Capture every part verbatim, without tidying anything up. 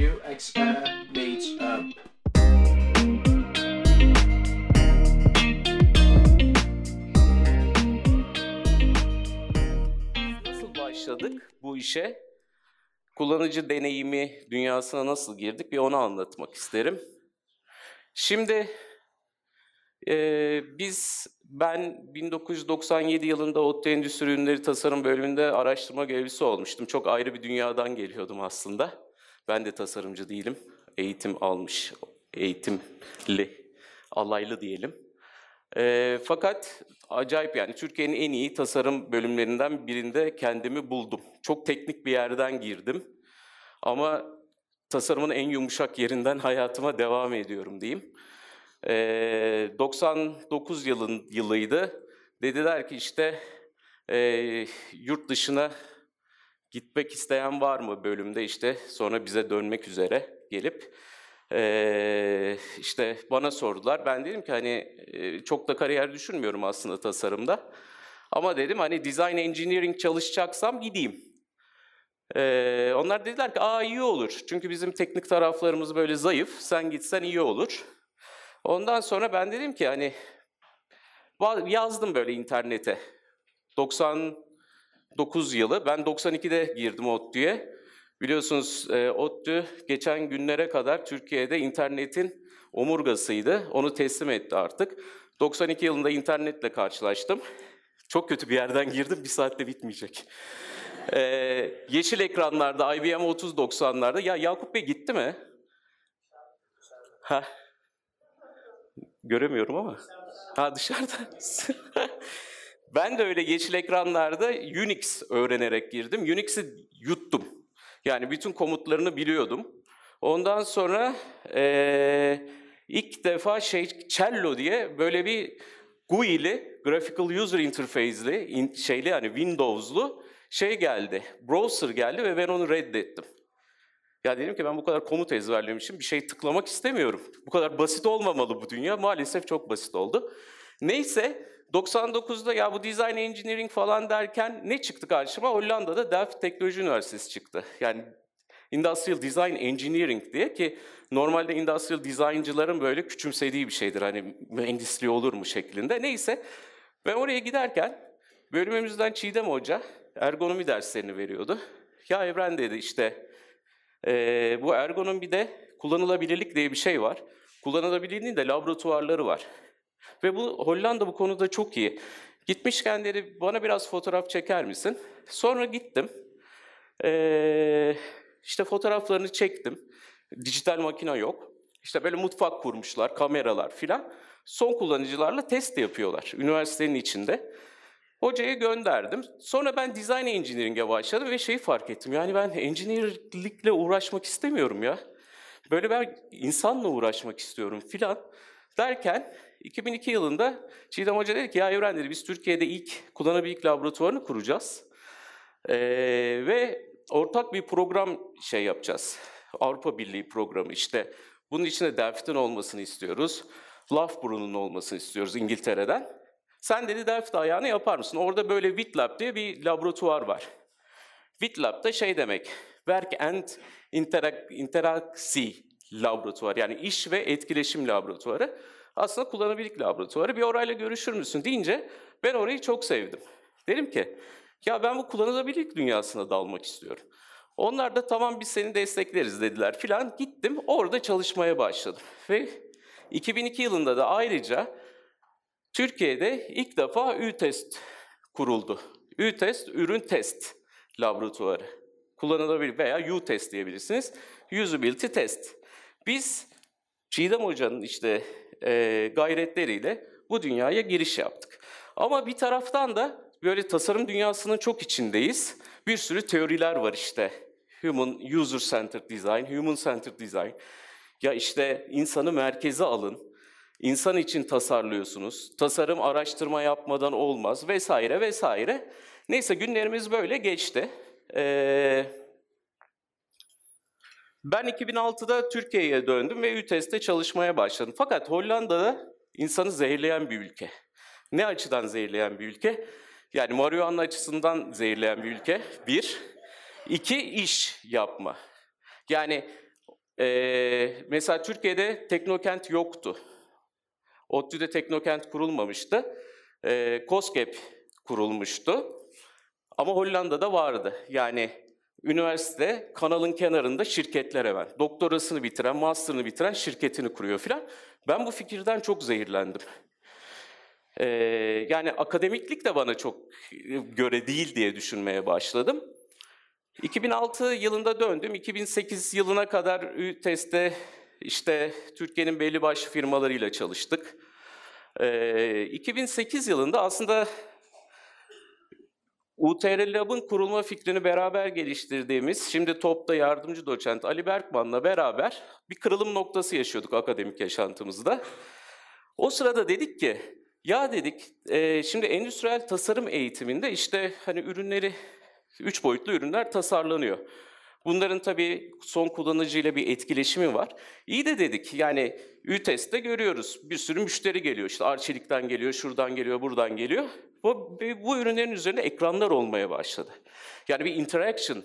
U X meets up. Nasıl başladık bu işe? Kullanıcı deneyimi dünyasına nasıl girdik bir onu anlatmak isterim. Şimdi e, biz ben bin dokuz yüz doksan yedi yılında ODTÜ Endüstri Ürünleri Tasarım bölümünde araştırma görevlisi olmuştum. Çok ayrı bir dünyadan geliyordum aslında. Ben de tasarımcı değilim. Eğitim almış, eğitimli, alaylı diyelim. E, fakat acayip yani Türkiye'nin en iyi tasarım bölümlerinden birinde kendimi buldum. Çok teknik bir yerden girdim ama tasarımın en yumuşak yerinden hayatıma devam ediyorum diyeyim. E, doksan dokuz yılın yılıydı. Dediler ki işte e, yurt dışına gitmek isteyen var mı bölümde işte sonra bize dönmek üzere gelip Ee, işte bana sordular. Ben dedim ki hani çok da kariyer düşünmüyorum aslında tasarımda. Ama dedim hani design engineering çalışacaksam gideyim. Ee, onlar dediler ki aa iyi olur. Çünkü bizim teknik taraflarımız böyle zayıf. Sen gitsen iyi olur. Ondan sonra ben dedim ki hani yazdım böyle internete. doksan dokuz yılı. Ben doksan ikide girdim ODTÜ'ye. Biliyorsunuz ODTÜ geçen günlere kadar Türkiye'de internetin omurgasıydı. Onu teslim etti artık. doksan iki yılında internetle karşılaştım. Çok kötü bir yerden girdim, bir saatte bitmeyecek. ee, yeşil ekranlarda, I B M otuz doksanlarda. Ya Yakup Bey gitti mi? Ha. Göremiyorum ama. Ha dışarıda. Ben de öyle yeşil ekranlarda Unix öğrenerek girdim. Unix'i yuttum. Yani bütün komutlarını biliyordum. Ondan sonra e, ilk defa şey Cello diye böyle bir G U I'li, Graphical User Interface'li, in, şeyli yani Windows'lu şey geldi. Browser geldi ve ben onu reddettim. Ya dedim ki ben bu kadar komut ezberlemişim, bir şey tıklamak istemiyorum. Bu kadar basit olmamalı bu dünya. Maalesef çok basit oldu. Neyse doksan dokuzda ya bu design engineering falan derken ne çıktı karşıma? Hollanda'da Delft Teknoloji Üniversitesi çıktı. Yani industrial design engineering diye ki normalde industrial design'cıların böyle küçümsediği bir şeydir. Hani mühendisliği olur mu şeklinde. Neyse ben oraya giderken bölümümüzden Çiğdem Hoca ergonomi derslerini veriyordu. Ya Evren dedi işte e, bu ergonomide kullanılabilirlik diye bir şey var. Kullanılabilirliğin de laboratuvarları var. Ve bu Hollanda bu konuda çok iyi. Gitmişken dedi bana biraz fotoğraf çeker misin? Sonra gittim. Ee, işte fotoğraflarını çektim. Dijital makine yok. İşte böyle mutfak kurmuşlar, kameralar filan. Son kullanıcılarla test yapıyorlar üniversitenin içinde. Hocaya gönderdim. Sonra ben design engineering'e başladım ve şeyi fark ettim. Yani ben engineerlikle uğraşmak istemiyorum ya. Böyle ben insanla uğraşmak istiyorum filan derken iki bin iki yılında Çiğdem Hoca dedi ki ya Evren dedi biz Türkiye'de ilk kullanabilirlik laboratuvarını kuracağız ee, ve ortak bir program şey yapacağız. Avrupa Birliği programı işte. Bunun içinde Delft'in olmasını istiyoruz. Loughborough'un olmasını istiyoruz İngiltere'den. Sen dedi Delft ayağını yapar mısın? Orada böyle WITLAB diye bir laboratuvar var. WITLAB da şey demek Work and Interaction laboratuvar yani iş ve etkileşim laboratuvarı. Aslında kullanabilirlik laboratuvarı. Bir orayla görüşür müsün deyince ben orayı çok sevdim. Dedim ki ya ben bu kullanılabilirlik dünyasına dalmak istiyorum. Onlar da tamam biz seni destekleriz dediler filan. Gittim orada çalışmaya başladım. Ve iki bin iki yılında da ayrıca Türkiye'de ilk defa ÜTest kuruldu. ÜTest, ürün test laboratuvarı. Kullanılabilir veya ÜTest diyebilirsiniz. Usability test. Biz Çiğdem Hoca'nın işte E, gayretleriyle bu dünyaya giriş yaptık. Ama bir taraftan da böyle tasarım dünyasının çok içindeyiz. Bir sürü teoriler var işte. Human User Centered Design, Human Centered Design. Ya işte insanı merkeze alın. İnsan için tasarlıyorsunuz. Tasarım araştırma yapmadan olmaz vesaire vesaire. Neyse günlerimiz böyle geçti. Ee, Ben iki bin altıda Türkiye'ye döndüm ve ÜTest'te çalışmaya başladım. Fakat Hollanda'da insanı zehirleyen bir ülke. Ne açıdan zehirleyen bir ülke? Yani marihuana açısından zehirleyen bir ülke. Bir. İki, iş yapma. Yani Ee, mesela Türkiye'de Teknokent yoktu. ODTÜ'de Teknokent kurulmamıştı. Ee, Cosgap kurulmuştu. Ama Hollanda'da vardı. Yani üniversite kanalın kenarında şirketler hemen. Doktorasını bitiren, master'ını bitiren şirketini kuruyor filan. Ben bu fikirden çok zehirlendim. Ee, yani akademiklik de bana çok göre değil diye düşünmeye başladım. iki bin altı yılında döndüm. iki bin sekiz yılına kadar ÜTest'te işte Türkiye'nin belli başlı firmalarıyla çalıştık. Ee, iki bin sekiz yılında aslında UTRLab'ın kurulma fikrini beraber geliştirdiğimiz, şimdi Top'ta yardımcı doçent Ali Berkman'la beraber bir kırılım noktası yaşıyorduk akademik yaşantımızda. O sırada dedik ki, ya dedik, e, şimdi endüstriyel tasarım eğitiminde işte hani ürünleri, üç boyutlu ürünler tasarlanıyor. Bunların tabii son kullanıcıyla bir etkileşimi var. İyi de dedik, yani ÜTest'te görüyoruz, bir sürü müşteri geliyor. İşte Arçelik'ten geliyor, şuradan geliyor, buradan geliyor. Bu, bu ürünlerin üzerine ekranlar olmaya başladı. Yani bir interaction,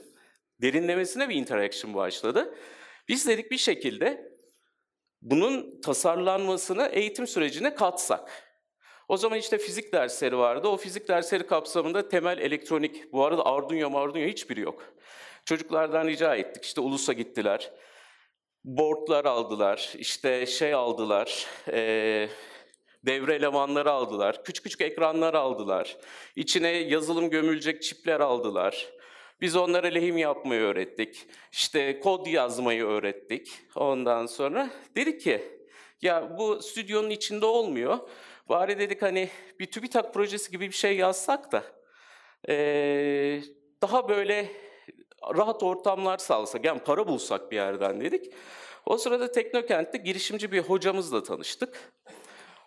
derinlemesine bir interaction başladı. Biz dedik bir şekilde bunun tasarlanmasını eğitim sürecine katsak. O zaman işte fizik dersleri vardı. O fizik dersleri kapsamında temel elektronik, bu arada Arduino, Arduino hiçbiri yok. Çocuklardan rica ettik. İşte Ulus'a gittiler. Boardlar aldılar. İşte şey aldılar. Ee, devre elemanları aldılar. Küçük küçük ekranlar aldılar. İçine yazılım gömülecek çipler aldılar. Biz onlara lehim yapmayı öğrettik. İşte kod yazmayı öğrettik. Ondan sonra dedik ki ya bu stüdyonun içinde olmuyor. Bari dedik hani bir TÜBİTAK projesi gibi bir şey yazsak da ee, daha böyle rahat ortamlar sağlasak, yani para bulsak bir yerden dedik. O sırada Teknokent'te girişimci bir hocamızla tanıştık.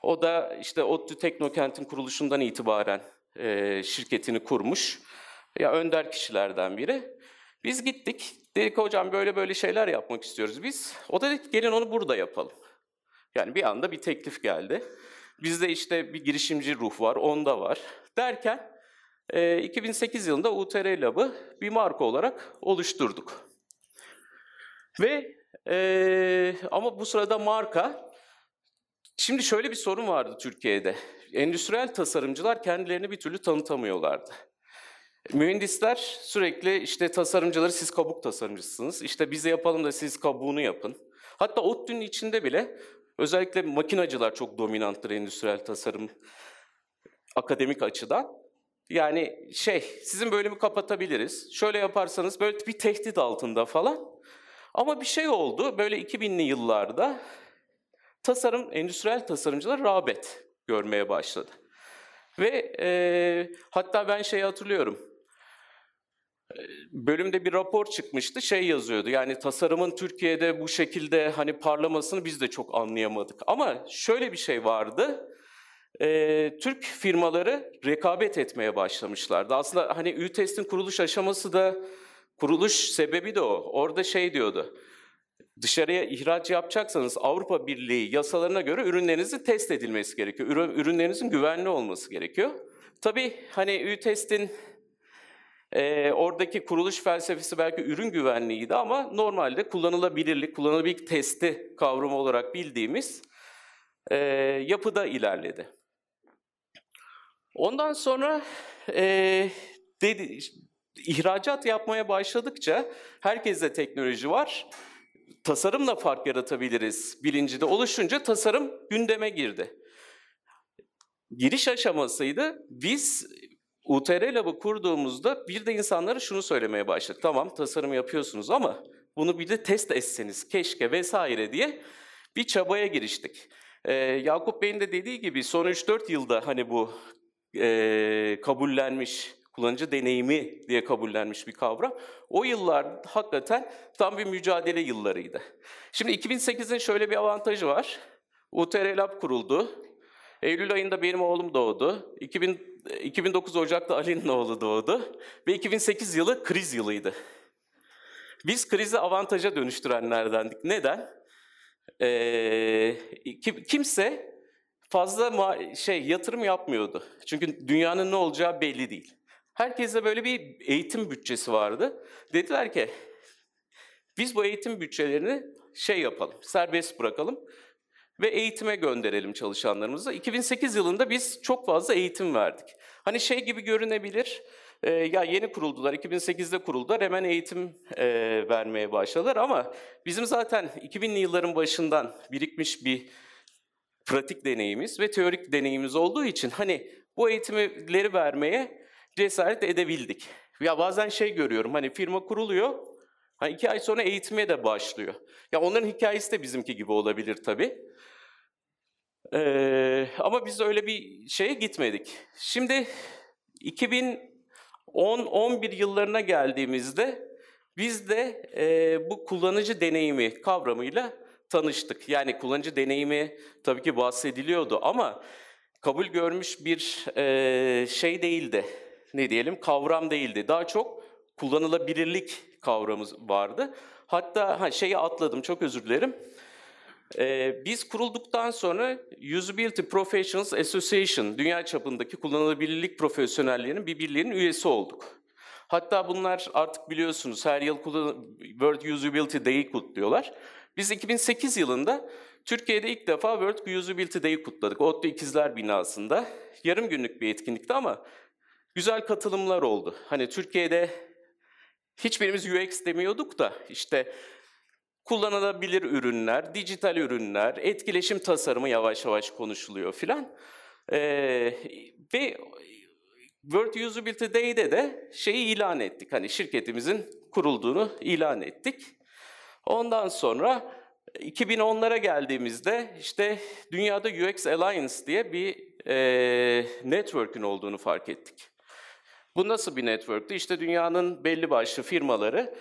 O da işte ODTÜ Teknokent'in kuruluşundan itibaren e, şirketini kurmuş. Ya önder kişilerden biri. Biz gittik. Dedik hocam böyle böyle şeyler yapmak istiyoruz biz. O da dedi gelin onu burada yapalım. Yani bir anda bir teklif geldi. Bizde işte bir girişimci ruh var, onda var. Derken iki bin sekiz yılında UTRLab'ı bir marka olarak oluşturduk. Ve e, ama bu sırada marka, şimdi şöyle bir sorun vardı Türkiye'de. Endüstriyel tasarımcılar kendilerini bir türlü tanıtamıyorlardı. Mühendisler sürekli işte tasarımcıları siz kabuk tasarımcısınız, işte bize yapalım da siz kabuğunu yapın. Hatta ODTÜ'nün içinde bile özellikle makinacılar çok dominanttır endüstriyel tasarım akademik açıdan. Yani şey, sizin bölümü kapatabiliriz, şöyle yaparsanız böyle bir tehdit altında falan. Ama bir şey oldu, böyle iki binli yıllarda tasarım, endüstriyel tasarımcılar rağbet görmeye başladı. Ve e, hatta ben şeyi hatırlıyorum, bölümde bir rapor çıkmıştı, şey yazıyordu, yani tasarımın Türkiye'de bu şekilde hani parlamasını biz de çok anlayamadık. Ama şöyle bir şey vardı. E, Türk firmaları rekabet etmeye başlamışlardı. Aslında hani ÜTest'in kuruluş aşaması da, kuruluş sebebi de o. Orada şey diyordu, dışarıya ihraç yapacaksanız Avrupa Birliği yasalarına göre ürünlerinizin test edilmesi gerekiyor. Ürünlerinizin güvenli olması gerekiyor. Tabii hani ÜTest'in e, oradaki kuruluş felsefesi belki ürün güvenliğiydi ama normalde kullanılabilirlik, kullanılabilirlik testi kavramı olarak bildiğimiz e, yapıda ilerledi. Ondan sonra e, dedi, ihracat yapmaya başladıkça herkeste teknoloji var, tasarımla fark yaratabiliriz bilinci de oluşunca tasarım gündeme girdi. Giriş aşamasıydı. Biz UTRLab'ı kurduğumuzda bir de insanlara şunu söylemeye başladık. Tamam tasarım yapıyorsunuz ama bunu bir de test etseniz keşke vesaire diye bir çabaya giriştik. Ee, Yakup Bey'in de dediği gibi son üç dört yılda hani bu E, kabullenmiş, kullanıcı deneyimi diye kabullenmiş bir kavram. O yıllar hakikaten tam bir mücadele yıllarıydı. Şimdi iki bin sekizin şöyle bir avantajı var. UTRLab kuruldu. Eylül ayında benim oğlum doğdu. iki bin dokuz Ocak'ta Ali'nin oğlu doğdu. Ve iki bin sekiz yılı kriz yılıydı. Biz krizi avantaja dönüştürenlerdendik. Neden? E, kimse fazla şey yatırım yapmıyordu. Çünkü dünyanın ne olacağı belli değil. Herkese böyle bir eğitim bütçesi vardı. Dediler ki biz bu eğitim bütçelerini şey yapalım, serbest bırakalım ve eğitime gönderelim çalışanlarımızı. iki bin sekiz yılında biz çok fazla eğitim verdik. Hani şey gibi görünebilir, e, ya yeni kuruldular, iki bin sekizde kuruldular, hemen eğitim e, vermeye başladılar ama bizim zaten iki binli yılların başından birikmiş bir pratik deneyimiz ve teorik deneyimiz olduğu için hani bu eğitimleri vermeye cesaret edebildik. Ya bazen şey görüyorum, hani firma kuruluyor, hani iki ay sonra eğitime de başlıyor. Ya onların hikayesi de bizimki gibi olabilir tabii. Ee, ama biz öyle bir şeye gitmedik. Şimdi iki bin on on bir yıllarına geldiğimizde biz de e, bu kullanıcı deneyimi kavramıyla tanıştık. Yani kullanıcı deneyimi tabii ki bahsediliyordu ama kabul görmüş bir e, şey değildi. Ne diyelim, kavram değildi. Daha çok kullanılabilirlik kavramımız vardı. Hatta ha, şeyi atladım, çok özür dilerim. Ee, biz kurulduktan sonra Usability Professionals Association, dünya çapındaki kullanılabilirlik profesyonellerinin bir birliğinin üyesi olduk. Hatta bunlar artık biliyorsunuz her yıl World Usability Day'i kutluyorlar. Biz iki bin sekiz yılında Türkiye'de ilk defa World Usability Day'i kutladık. ODTÜ İkizler binasında. Yarım günlük bir etkinlikti ama güzel katılımlar oldu. Hani Türkiye'de hiçbirimiz U X demiyorduk da işte kullanılabilir ürünler, dijital ürünler, etkileşim tasarımı yavaş yavaş konuşuluyor filan. Ee, ve World Usability Day'de de şeyi ilan ettik. Hani şirketimizin kurulduğunu ilan ettik. Ondan sonra iki bin onlara geldiğimizde işte dünyada U X Alliance diye bir e, network'ün olduğunu fark ettik. Bu nasıl bir network'tü? İşte dünyanın belli başlı firmaları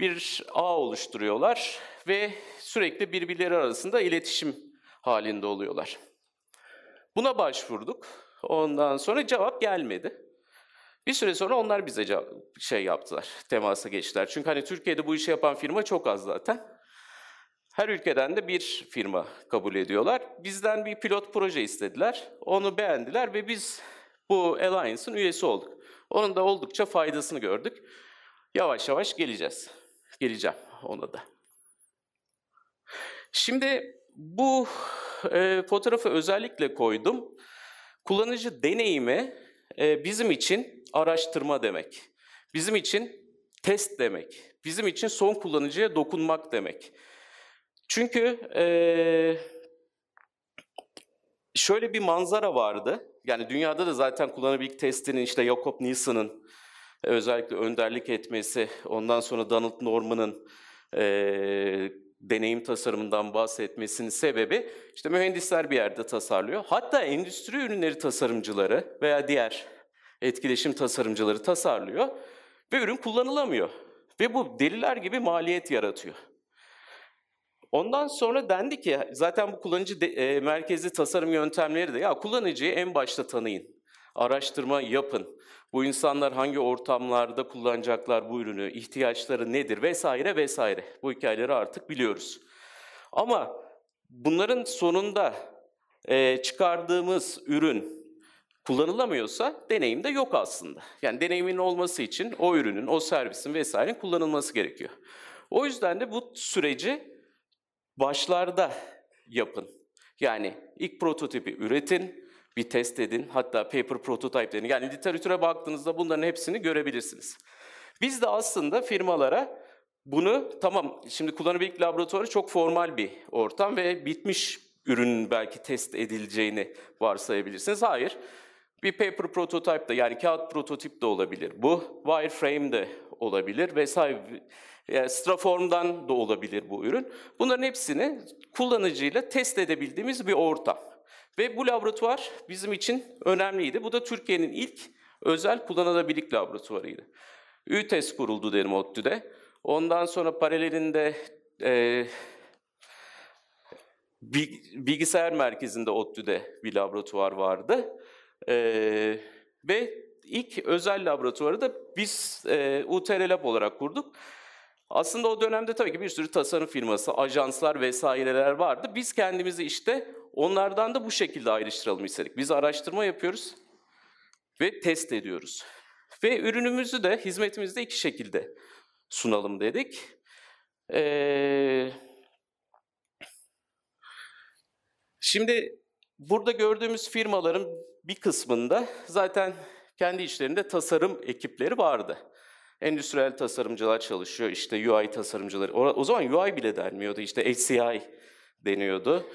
bir ağ oluşturuyorlar ve sürekli birbirleri arasında iletişim halinde oluyorlar. Buna başvurduk. Ondan sonra cevap gelmedi. Bir süre sonra onlar bize şey yaptılar, temasa geçtiler. Çünkü hani Türkiye'de bu işi yapan firma çok az zaten. Her ülkeden de bir firma kabul ediyorlar. Bizden bir pilot proje istediler. Onu beğendiler ve biz bu Alliance'ın üyesi olduk. Onun da oldukça faydasını gördük. Yavaş yavaş geleceğiz. Geleceğim ona da. Şimdi bu e, fotoğrafı özellikle koydum. Kullanıcı deneyimi e, bizim için araştırma demek. Bizim için test demek. Bizim için son kullanıcıya dokunmak demek. Çünkü e, şöyle bir manzara vardı. Yani dünyada da zaten kullanılabilirlik testinin işte Jacob Neeson'ın özellikle önderlik etmesi, ondan sonra Donald Norman'ın e, deneyim tasarımından bahsetmesinin sebebi işte mühendisler bir yerde tasarlıyor. Hatta endüstri ürünleri tasarımcıları veya diğer etkileşim tasarımcıları tasarlıyor ve ürün kullanılamıyor. Ve bu deliler gibi maliyet yaratıyor. Ondan sonra dendi ki zaten bu kullanıcı de, e, merkezli tasarım yöntemleri de ya kullanıcıyı en başta tanıyın. Araştırma yapın. Bu insanlar hangi ortamlarda kullanacaklar bu ürünü, ihtiyaçları nedir vesaire vesaire. Bu hikayeleri artık biliyoruz. Ama bunların sonunda e, çıkardığımız ürün kullanılamıyorsa deneyim de yok aslında. Yani deneyimin olması için o ürünün, o servisin vesairenin kullanılması gerekiyor. O yüzden de bu süreci başlarda yapın. Yani ilk prototipi üretin, bir test edin, hatta paper prototype'lerini, yani literatüre baktığınızda bunların hepsini görebilirsiniz. Biz de aslında firmalara bunu, tamam şimdi kullanılabilirlik laboratuvarı çok formal bir ortam ve bitmiş ürünün belki test edileceğini varsayabilirsiniz. Hayır, bir paper prototype de, yani kağıt prototip de olabilir, bu wireframe de olabilir vesaire, yani Straform'dan da olabilir bu ürün. Bunların hepsini kullanıcıyla test edebildiğimiz bir ortam. Ve bu laboratuvar bizim için önemliydi. Bu da Türkiye'nin ilk özel kullanılabilirlik laboratuvarıydı. ÜTest kuruldu derim ODTÜ'de. Ondan sonra paralelinde e, bilgisayar merkezinde ODTÜ'de bir laboratuvar vardı. E, ve ilk özel laboratuvarı da biz e, UTRLab olarak kurduk. Aslında o dönemde tabii ki bir sürü tasarım firması, ajanslar vesaireler vardı. Biz kendimizi işte onlardan da bu şekilde ayrıştıralım istedik. Biz araştırma yapıyoruz ve test ediyoruz. Ve ürünümüzü de, hizmetimizi de iki şekilde sunalım dedik. Ee, Şimdi burada gördüğümüz firmaların bir kısmında zaten kendi içlerinde tasarım ekipleri vardı. Endüstriyel tasarımcılar çalışıyor, işte U I tasarımcıları, o zaman U I bile denmiyordu, işte H C I deniyordu.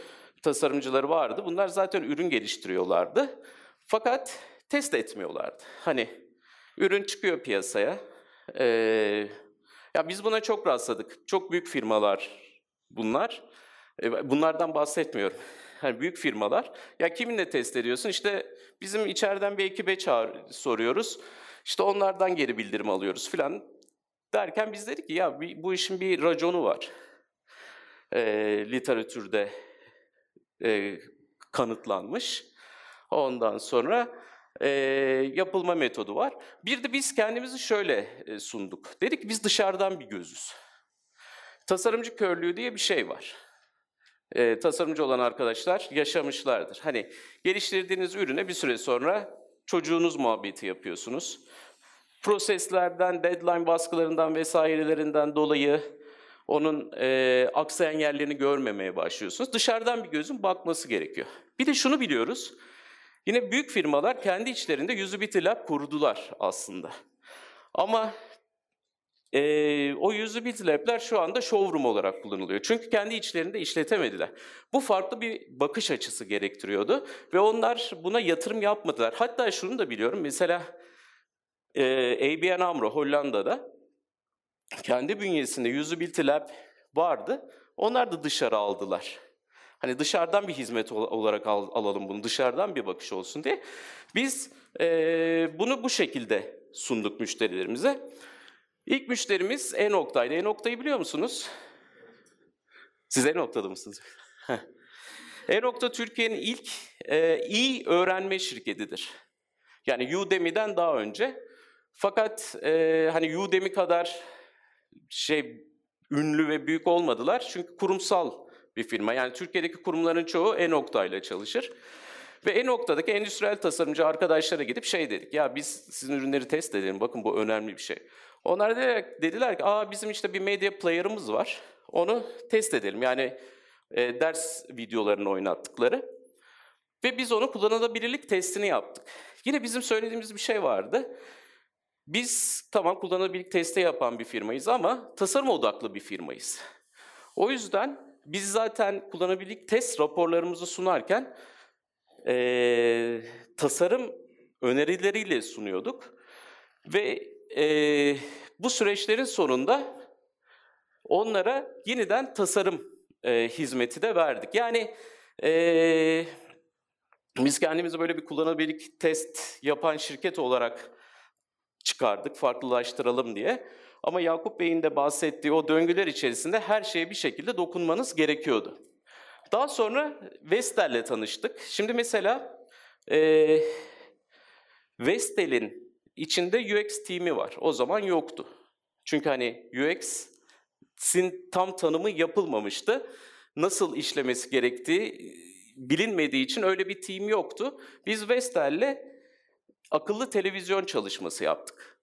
Tasarımcıları vardı, bunlar zaten ürün geliştiriyorlardı. Fakat test etmiyorlardı. Hani ürün çıkıyor piyasaya, ee, ya biz buna çok rastladık, çok büyük firmalar bunlar. Bunlardan bahsetmiyorum. Yani büyük firmalar. Ya kiminle test ediyorsun? İşte bizim içeriden bir ekibe çağır, soruyoruz. İşte onlardan geri bildirim alıyoruz filan derken biz dedik ki ya bu işin bir raconu var. E, literatürde e, kanıtlanmış. Ondan sonra e, yapılma metodu var. Bir de biz kendimizi şöyle sunduk. Dedik ki biz dışarıdan bir gözüz. Tasarımcı körlüğü diye bir şey var. E, tasarımcı olan arkadaşlar yaşamışlardır. Hani geliştirdiğiniz ürüne bir süre sonra çocuğunuz muhabbeti yapıyorsunuz. Proseslerden, deadline baskılarından vesairelerinden dolayı onun e, aksayan yerlerini görmemeye başlıyorsunuz. Dışarıdan bir gözün bakması gerekiyor. Bir de şunu biliyoruz. Yine büyük firmalar kendi içlerinde USABILITY LAB kurdular aslında. Ama Ee, o USABILITY LAB'ler şu anda showroom olarak kullanılıyor. Çünkü kendi içlerinde işletemediler. Bu farklı bir bakış açısı gerektiriyordu ve onlar buna yatırım yapmadılar. Hatta şunu da biliyorum, mesela e, A B N AMRO Hollanda'da kendi bünyesinde USABILITY LAB vardı. Onlar da dışarı aldılar. Hani dışarıdan bir hizmet olarak al, alalım bunu, dışarıdan bir bakış olsun diye. Biz e, bunu bu şekilde sunduk müşterilerimize. İlk müşterimiz E-Nokta'ydı. E-Nokta'yı biliyor musunuz? Siz E-Nokta'da mısınız? E-Nokta Türkiye'nin ilk e-öğrenme şirketidir. Yani Udemy'den daha önce. Fakat e, hani Udemy kadar şey ünlü ve büyük olmadılar. Çünkü kurumsal bir firma. Yani Türkiye'deki kurumların çoğu E-Nokta ile çalışır. Ve E-Nokta'daki endüstriyel tasarımcı arkadaşlara gidip şey dedik. Ya biz sizin ürünleri test edelim. Bakın bu önemli bir şey. Onlar dediler ki aa bizim işte bir medya player'ımız var. Onu test edelim. Yani e, ders videolarını oynattıkları. Ve biz onu kullanılabilirlik testini yaptık. Yine bizim söylediğimiz bir şey vardı. Biz tamam kullanılabilirlik testi yapan bir firmayız ama tasarım odaklı bir firmayız. O yüzden biz zaten kullanılabilirlik test raporlarımızı sunarken Ee, tasarım önerileriyle sunuyorduk ve e, bu süreçlerin sonunda onlara yeniden tasarım e, hizmeti de verdik. Yani e, biz kendimizi böyle bir kullanılabilirlik test yapan şirket olarak çıkardık, farklılaştıralım diye. Ama Yakup Bey'in de bahsettiği o döngüler içerisinde her şeye bir şekilde dokunmanız gerekiyordu. Daha sonra Vestel'le tanıştık. Şimdi mesela e, Vestel'in içinde U X team'i var. O zaman yoktu. Çünkü hani U X'in tam tanımı yapılmamıştı. Nasıl işlemesi gerektiği bilinmediği için öyle bir team yoktu. Biz Vestel'le akıllı televizyon çalışması yaptık.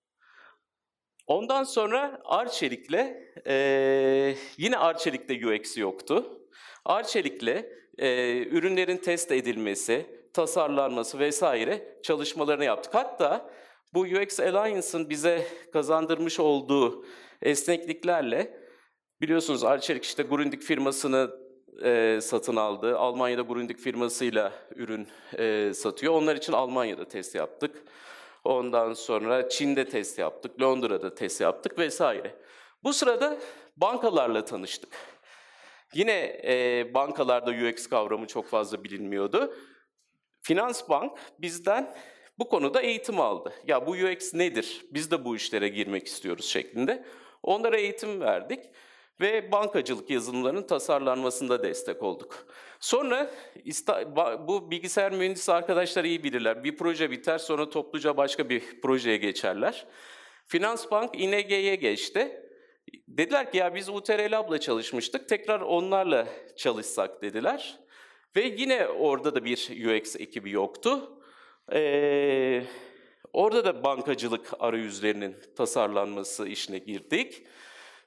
Ondan sonra Arçelik'le e, yine Arçelik'te U X'i yoktu. Arçelik'le e, ürünlerin test edilmesi, tasarlanması vesaire çalışmalarını yaptık. Hatta bu U X Alliance'ın bize kazandırmış olduğu esnekliklerle, biliyorsunuz Arçelik işte Grundig firmasını e, satın aldı. Almanya'da Grundig firmasıyla ürün e, satıyor. Onlar için Almanya'da test yaptık. Ondan sonra Çin'de test yaptık, Londra'da test yaptık vesaire. Bu sırada bankalarla tanıştık. Yine e, bankalarda U X kavramı çok fazla bilinmiyordu. Finance Bank bizden bu konuda eğitim aldı. Ya bu U X nedir? Biz de bu işlere girmek istiyoruz şeklinde. Onlara eğitim verdik ve bankacılık yazılımlarının tasarlanmasında destek olduk. Sonra bu bilgisayar mühendisi arkadaşlar iyi bilirler. Bir proje biter sonra topluca başka bir projeye geçerler. Finance Bank İ N G'ye geçti. Dediler ki ya biz U T R LAB'la çalışmıştık, tekrar onlarla çalışsak dediler. Ve yine orada da bir U X ekibi yoktu. Ee, orada da bankacılık arayüzlerinin tasarlanması işine girdik.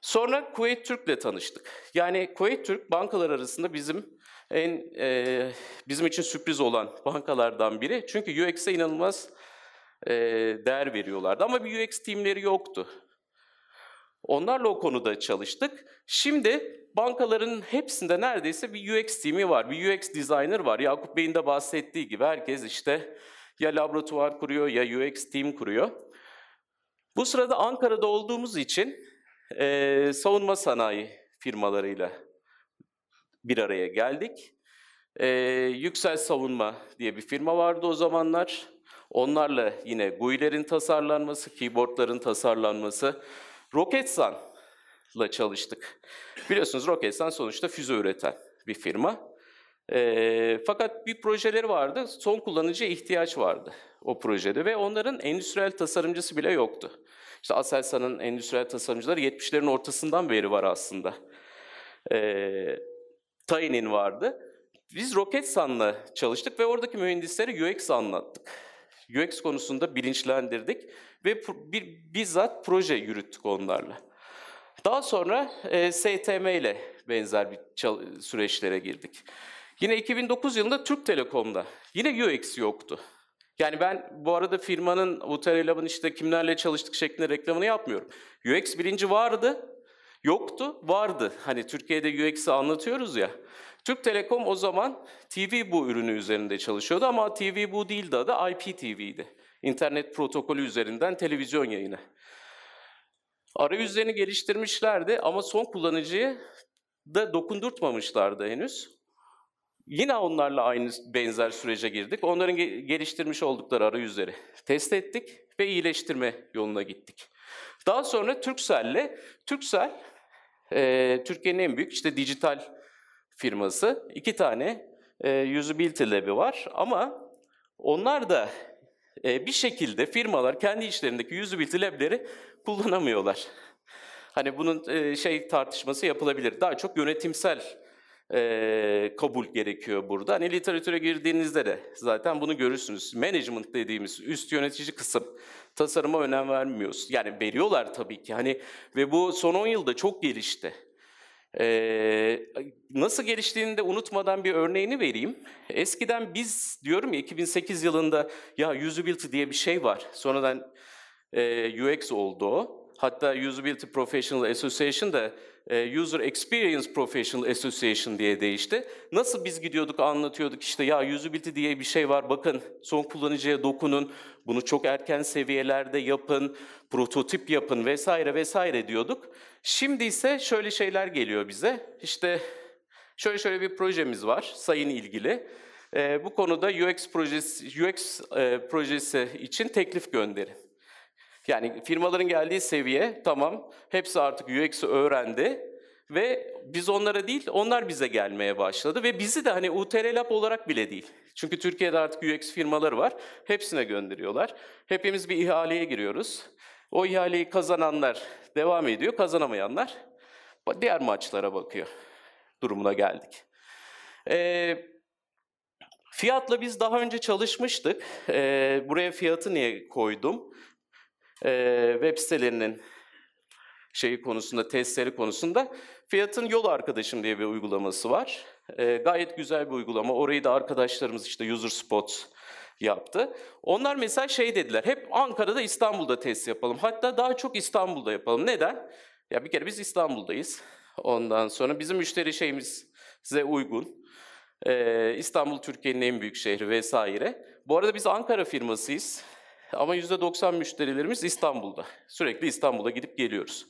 Sonra Kuveyt Türk'le tanıştık. Yani Kuveyt Türk bankalar arasında bizim en e, bizim için sürpriz olan bankalardan biri. Çünkü U X'e inanılmaz e, değer veriyorlardı ama bir U X teamleri yoktu. Onlarla o konuda çalıştık. Şimdi bankaların hepsinde neredeyse bir U X team'i var, bir U X designer var. Yakup Bey'in de bahsettiği gibi herkes işte ya laboratuvar kuruyor ya U X team kuruyor. Bu sırada Ankara'da olduğumuz için e, savunma sanayi firmalarıyla bir araya geldik. E, Yüksel Savunma diye bir firma vardı o zamanlar. Onlarla yine G U I'lerin tasarlanması, keyboardların tasarlanması, Roketsan'la çalıştık. Biliyorsunuz Roketsan sonuçta füze üreten bir firma. E, fakat bir projeleri vardı, son kullanıcıya ihtiyaç vardı o projede ve onların endüstriyel tasarımcısı bile yoktu. İşte Aselsan'ın endüstriyel tasarımcıları yetmişlerin ortasından beri var aslında. E, Tayin'in vardı. Biz Roketsan'la çalıştık ve oradaki mühendisleri U X anlattık. U X konusunda bilinçlendirdik ve bir, bizzat proje yürüttük onlarla. Daha sonra e, S T M ile benzer bir süreçlere girdik. Yine iki bin dokuz yılında TÜRK TELEKOM'da yine U X yoktu. Yani ben bu arada firmanın UTRLab'ın işte kimlerle çalıştık şeklinde reklamını yapmıyorum. U X bilinci vardı, yoktu, vardı. Hani Türkiye'de U X'i anlatıyoruz ya. TÜRK TELEKOM o zaman T V Bu ürünü üzerinde çalışıyordu ama T V Bu değildi adı, I P T V'ydi. İnternet protokolü üzerinden televizyon yayını. Arayüzlerini geliştirmişlerdi ama son kullanıcıyı da dokundurtmamışlardı henüz. Yine onlarla aynı benzer sürece girdik. Onların geliştirmiş oldukları arayüzleri test ettik ve iyileştirme yoluna gittik. Daha sonra Turkcell'le, Turkcell e, Türkiye'nin en büyük işte dijital firması. İki tane e, Usability Lab'i var ama onlar da e, bir şekilde firmalar kendi içlerindeki Usability Lab'leri kullanamıyorlar. Hani bunun e, şey tartışması yapılabilir. Daha çok yönetimsel E, kabul gerekiyor burada. Hani literatüre girdiğinizde de zaten bunu görürsünüz. Management dediğimiz üst yönetici kısım tasarıma önem vermiyoruz. Yani veriyorlar tabii ki. Hani ve bu son on yılda çok gelişti. E, nasıl geliştiğini de unutmadan bir örneğini vereyim. Eskiden biz diyorum ya iki bin sekiz yılında ya usability diye bir şey var. Sonradan e, U X oldu o. Hatta Usability Professional Association da User Experience Professional Association diye değişti. Nasıl biz gidiyorduk anlatıyorduk işte ya usability diye bir şey var bakın son kullanıcıya dokunun, bunu çok erken seviyelerde yapın, prototip yapın vesaire vesaire diyorduk. Şimdi ise şöyle şeyler geliyor bize işte şöyle şöyle bir projemiz var sayın ilgili. E, bu konuda U X projesi, U X e, projesi için teklif gönderin. Yani firmaların geldiği seviye, tamam, hepsi artık U X'i öğrendi ve biz onlara değil, onlar bize gelmeye başladı ve bizi de hani UTRLab olarak bile değil. Çünkü Türkiye'de artık U X firmaları var, hepsine gönderiyorlar. Hepimiz bir ihaleye giriyoruz. O ihaleyi kazananlar devam ediyor, kazanamayanlar diğer maçlara bakıyor durumuna geldik. Ee, fiyatla biz daha önce çalışmıştık. Ee, buraya fiyatı niye koydum? Ee, web sitelerinin şeyi konusunda, testleri konusunda Fiyat'ın Yol Arkadaşım diye bir uygulaması var. Ee, gayet güzel bir uygulama. Orayı da arkadaşlarımız işte User Spot yaptı. Onlar mesela şey dediler, hep Ankara'da, İstanbul'da test yapalım. Hatta daha çok İstanbul'da yapalım. Neden? Ya bir kere biz İstanbul'dayız. Ondan sonra bizim müşteri şeyimize uygun. Ee, İstanbul Türkiye'nin en büyük şehri vesaire. Bu arada biz Ankara firmasıyız. Ama yüzde doksan müşterilerimiz İstanbul'da. Sürekli İstanbul'a gidip geliyoruz.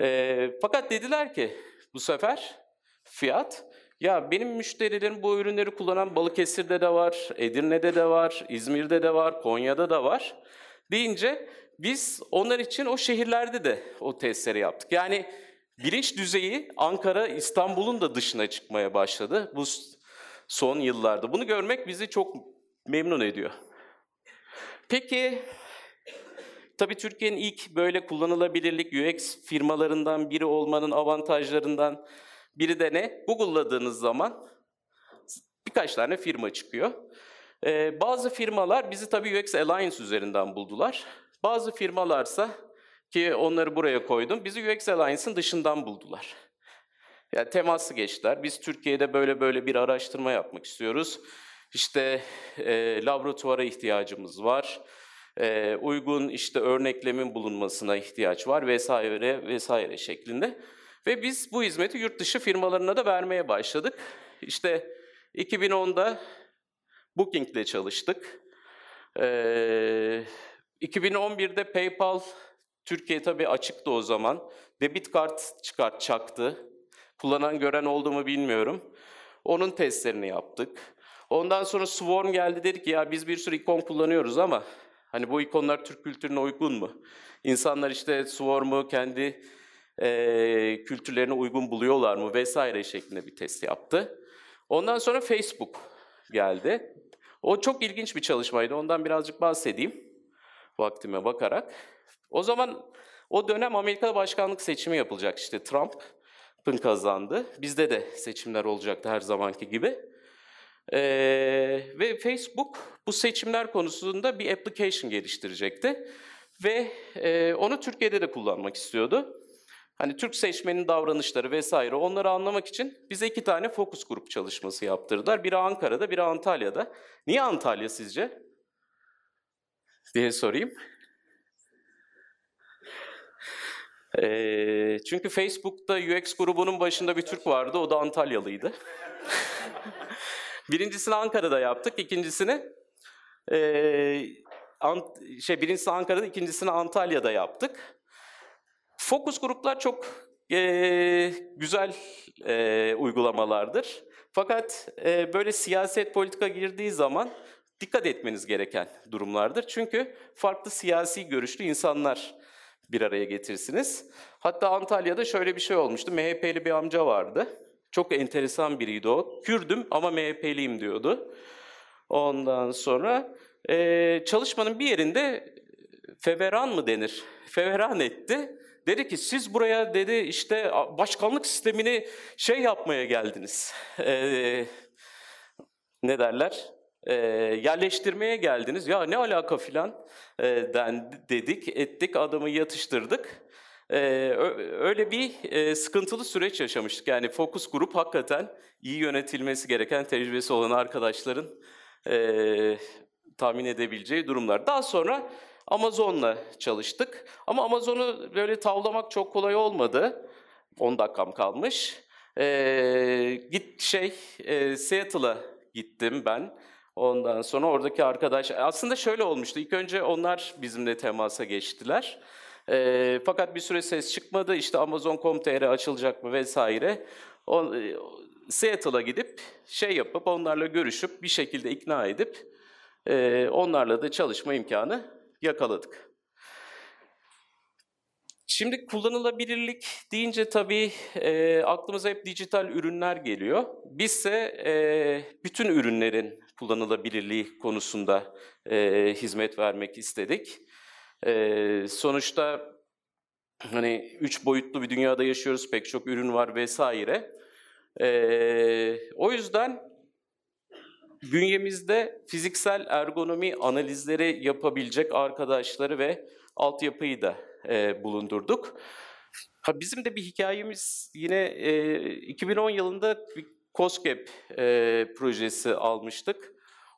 E, fakat dediler ki bu sefer fiyat, ya benim müşterilerim bu ürünleri kullanan Balıkesir'de de var, Edirne'de de var, İzmir'de de var, Konya'da da var deyince biz onlar için o şehirlerde de o testleri yaptık. Yani bilinç düzeyi Ankara, İstanbul'un da dışına çıkmaya başladı bu son yıllarda. Bunu görmek bizi çok memnun ediyor. Peki, tabii Türkiye'nin ilk böyle kullanılabilirlik U X firmalarından biri olmanın avantajlarından biri de ne? Google'ladığınız zaman birkaç tane firma çıkıyor. Ee, bazı firmalar bizi tabii U X Alliance üzerinden buldular. Bazı firmalarsa ki onları buraya koydum. Bizi U X Alliance'ın dışından buldular. Yani teması geçtiler. Biz Türkiye'de böyle böyle bir araştırma yapmak istiyoruz. İşte e, laboratuvara ihtiyacımız var. E, uygun işte örneklemin bulunmasına ihtiyaç var vesaire vesaire şeklinde. Ve biz bu hizmeti yurt dışı firmalarına da vermeye başladık. İşte iki bin onda Booking ile çalıştık. E, iki bin on birde PayPal, Türkiye tabii açıktı o zaman. Debit kart çıkart çaktı. Kullanan gören oldu mu bilmiyorum. Onun testlerini yaptık. Ondan sonra Swarm geldi, dedik ya biz bir sürü ikon kullanıyoruz ama hani bu ikonlar Türk kültürüne uygun mu? İnsanlar işte Swarm'u kendi e, kültürlerine uygun buluyorlar mı vesaire şeklinde bir test yaptı. Ondan sonra Facebook geldi. O çok ilginç bir çalışmaydı. Ondan birazcık bahsedeyim vaktime bakarak. O zaman o dönem Amerika'da başkanlık seçimi yapılacak, işte Trump'ın kazandı. Bizde de seçimler olacaktı her zamanki gibi. Ee, ve Facebook bu seçimler konusunda bir application geliştirecekti ve e, onu Türkiye'de de kullanmak istiyordu. Hani Türk seçmenin davranışları vesaire, onları anlamak için bize iki tane focus grup çalışması yaptırdılar. Biri Ankara'da, biri Antalya'da. Niye Antalya sizce? Diye sorayım. Ee, çünkü Facebook'ta U X grubunun başında bir Türk vardı, o da Antalyalıydı. Birincisini Ankara'da yaptık, ikincisini e, an, şey birincisi Ankara'da, ikincisini Antalya'da yaptık. Fokus gruplar çok e, güzel e, uygulamalardır. Fakat e, böyle siyaset, politika girdiği zaman dikkat etmeniz gereken durumlardır. Çünkü farklı siyasi görüşlü insanlar bir araya getirsiniz. Hatta Antalya'da şöyle bir şey olmuştu. M H P'li bir amca vardı. Çok enteresan biriydi o. Kürdüm ama M H P'liyim diyordu. Ondan sonra e, çalışmanın bir yerinde feveran mı denir? Feveran etti. Dedi ki siz buraya, dedi, işte başkanlık sistemini şey yapmaya geldiniz. E, ne derler? E, yerleştirmeye geldiniz. Ya ne alaka filan e, dedik, ettik, adamı yatıştırdık. Ee, öyle bir e, sıkıntılı süreç yaşamıştık. Yani fokus grup hakikaten iyi yönetilmesi gereken, tecrübesi olan arkadaşların e, tahmin edebileceği durumlar. Daha sonra Amazon'la çalıştık. Ama Amazon'u böyle tavlamak çok kolay olmadı. on dakikam kalmış. E, git şey e, Seattle'a gittim ben. Ondan sonra oradaki arkadaş... Aslında şöyle olmuştu. İlk önce onlar bizimle temasa geçtiler. E, fakat bir süre ses çıkmadı. İşte Amazon nokta com nokta t r açılacak mı vesaire. O, e, Seattle'a gidip şey yapıp onlarla görüşüp bir şekilde ikna edip e, onlarla da çalışma imkanı yakaladık. Şimdi kullanılabilirlik deyince tabii e, aklımıza hep dijital ürünler geliyor. Bizse e, bütün ürünlerin kullanılabilirliği konusunda e, hizmet vermek istedik. Ee, sonuçta hani üç boyutlu bir dünyada yaşıyoruz, pek çok ürün var vesaire. Ee, o yüzden bünyemizde fiziksel ergonomi analizleri yapabilecek arkadaşları ve altyapıyı da e, bulundurduk. Ha, bizim de bir hikayemiz yine e, iki bin on yılında bir Cosgap e, projesi almıştık.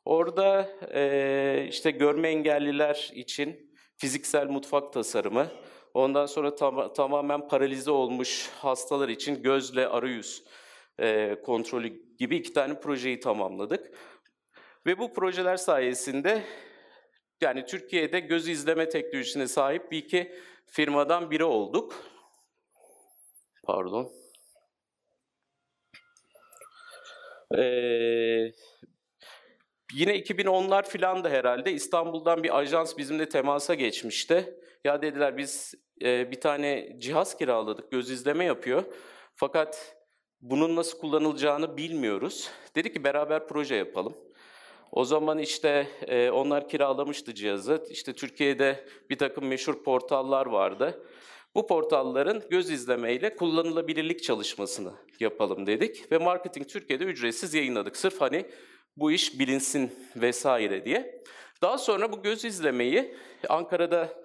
Orada e, işte görme engelliler için fiziksel mutfak tasarımı, ondan sonra tam, tamamen paralize olmuş hastalar için gözle arayüz e, kontrolü gibi iki tane projeyi tamamladık. Ve bu projeler sayesinde yani Türkiye'de göz izleme teknolojisine sahip bir iki firmadan biri olduk. Pardon. Eee... Yine iki bin onlar filan da herhalde İstanbul'dan bir ajans bizimle temasa geçmişti. Ya dediler biz e, bir tane cihaz kiraladık, göz izleme yapıyor. Fakat bunun nasıl kullanılacağını bilmiyoruz. Dedi ki beraber proje yapalım. O zaman işte e, onlar kiralamıştı cihazı. İşte Türkiye'de bir takım meşhur portallar vardı. Bu portalların göz izlemeyle kullanılabilirlik çalışmasını yapalım dedik. Ve Marketing Türkiye'de ücretsiz yayınladık. Sırf hani bu iş bilinsin vesaire diye. Daha sonra bu göz izlemeyi Ankara'da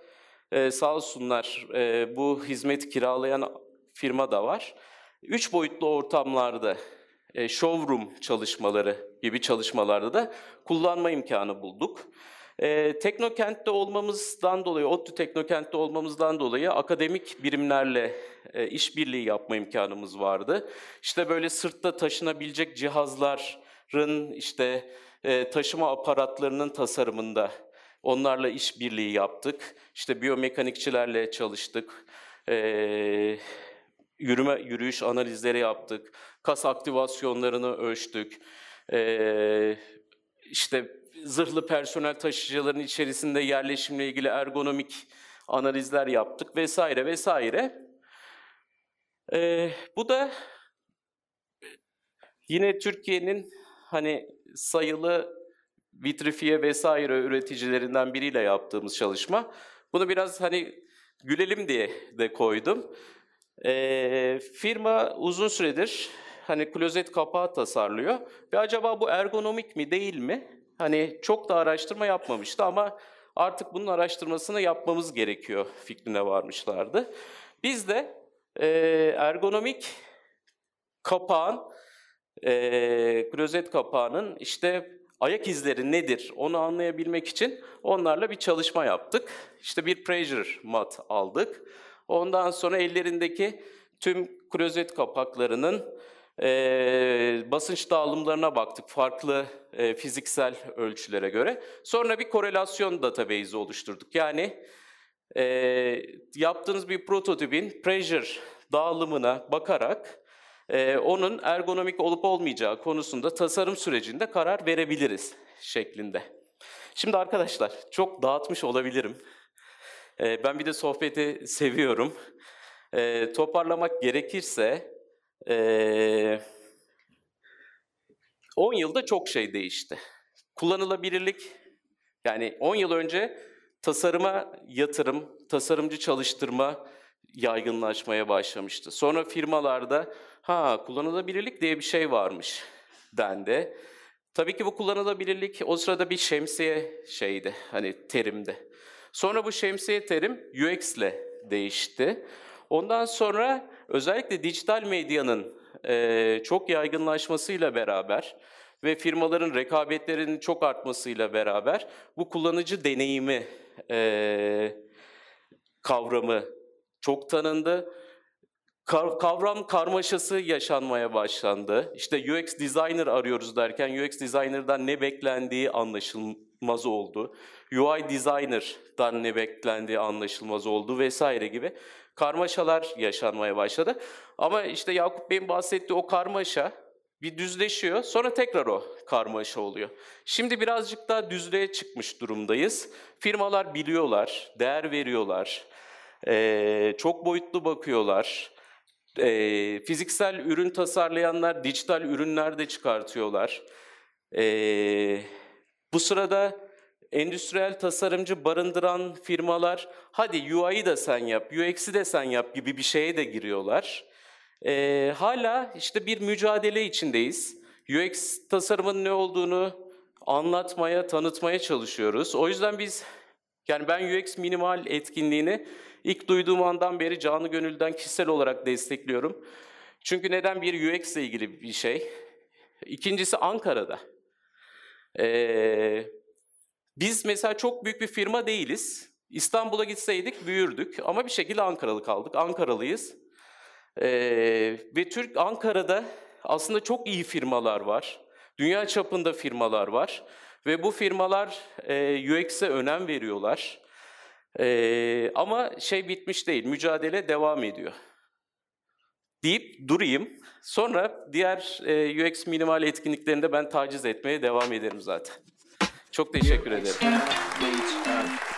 Ee, sağ olsunlar e, bu hizmeti kiralayan firma da var. Üç boyutlu ortamlarda, e, showroom çalışmaları gibi çalışmalarda da kullanma imkanı bulduk. E, Teknokent'te olmamızdan dolayı, ODTÜ Teknokent'te olmamızdan dolayı akademik birimlerle e, işbirliği yapma imkanımız vardı. İşte böyle sırtta taşınabilecek cihazların, işte e, taşıma aparatlarının tasarımında onlarla işbirliği yaptık. İşte biyomekanikçilerle çalıştık. E, yürüme yürüyüş analizleri yaptık. Kas aktivasyonlarını ölçtük. E, işte zırhlı personel taşıyıcıların içerisinde yerleşimle ilgili ergonomik analizler yaptık vesaire vesaire. E, bu da yine Türkiye'nin hani sayılı vitrifiye vesaire üreticilerinden biriyle yaptığımız çalışma. Bunu biraz hani gülelim diye de koydum. E, firma uzun süredir hani klozet kapağı tasarlıyor ve acaba bu ergonomik mi değil mi? Hani çok da araştırma yapmamıştı ama artık bunun araştırmasını yapmamız gerekiyor fikrine varmışlardı. Biz de e, ergonomik kapağın, e, klozet kapağının işte ayak izleri nedir onu anlayabilmek için onlarla bir çalışma yaptık. İşte bir pressure mat aldık. Ondan sonra ellerindeki tüm klozet kapaklarının e, basınç dağılımlarına baktık farklı e, fiziksel ölçülere göre. Sonra bir korelasyon database'i oluşturduk. Yani e, yaptığınız bir prototipin pressure dağılımına bakarak Ee, onun ergonomik olup olmayacağı konusunda tasarım sürecinde karar verebiliriz şeklinde. Şimdi arkadaşlar çok dağıtmış olabilirim. Ee, ben bir de sohbeti seviyorum. Ee, toparlamak gerekirse ee, on yılda çok şey değişti. Kullanılabilirlik, yani on yıl önce tasarıma yatırım, tasarımcı çalıştırma yaygınlaşmaya başlamıştı. Sonra firmalarda ha kullanılabilirlik diye bir şey varmış dendi. Tabii ki bu kullanılabilirlik o sırada bir şemsiye şeydi, hani terimdi. Sonra bu şemsiye terim U X ile değişti. Ondan sonra özellikle dijital medyanın e, çok yaygınlaşmasıyla beraber ve firmaların rekabetlerinin çok artmasıyla beraber bu kullanıcı deneyimi e, kavramı çok tanındı. Kavram karmaşası yaşanmaya başlandı. İşte U X designer arıyoruz derken U X designer'dan ne beklendiği anlaşılmaz oldu. U I designer'dan ne beklendiği anlaşılmaz oldu vesaire gibi karmaşalar yaşanmaya başladı. Ama işte Yakup Bey'in bahsettiği o karmaşa bir düzleşiyor, sonra tekrar o karmaşa oluyor. Şimdi birazcık daha düzlüğe çıkmış durumdayız. Firmalar biliyorlar, değer veriyorlar. Ee, çok boyutlu bakıyorlar. Ee, fiziksel ürün tasarlayanlar dijital ürünler de çıkartıyorlar. Ee, bu sırada endüstriyel tasarımcı barındıran firmalar hadi U I'yi de sen yap, U X'i de sen yap gibi bir şeye de giriyorlar. Ee, hala işte bir mücadele içindeyiz. U X tasarımın ne olduğunu anlatmaya, tanıtmaya çalışıyoruz. O yüzden biz, yani ben U X minimal etkinliğini ilk duyduğum andan beri canı gönülden kişisel olarak destekliyorum. Çünkü neden? Bir, U X ile ilgili bir şey. İkincisi Ankara'da. Ee, biz mesela çok büyük bir firma değiliz. İstanbul'a gitseydik büyürdük ama bir şekilde Ankaralı kaldık. Ankaralıyız. Ee, ve Türk Ankara'da aslında çok iyi firmalar var. Dünya çapında firmalar var. Ve bu firmalar e, U X'e önem veriyorlar. E, ama şey bitmiş değil, mücadele devam ediyor. Deyip durayım. Sonra diğer e, U X minimal etkinliklerinde ben taciz etmeye devam ederim zaten. Çok teşekkür ederim.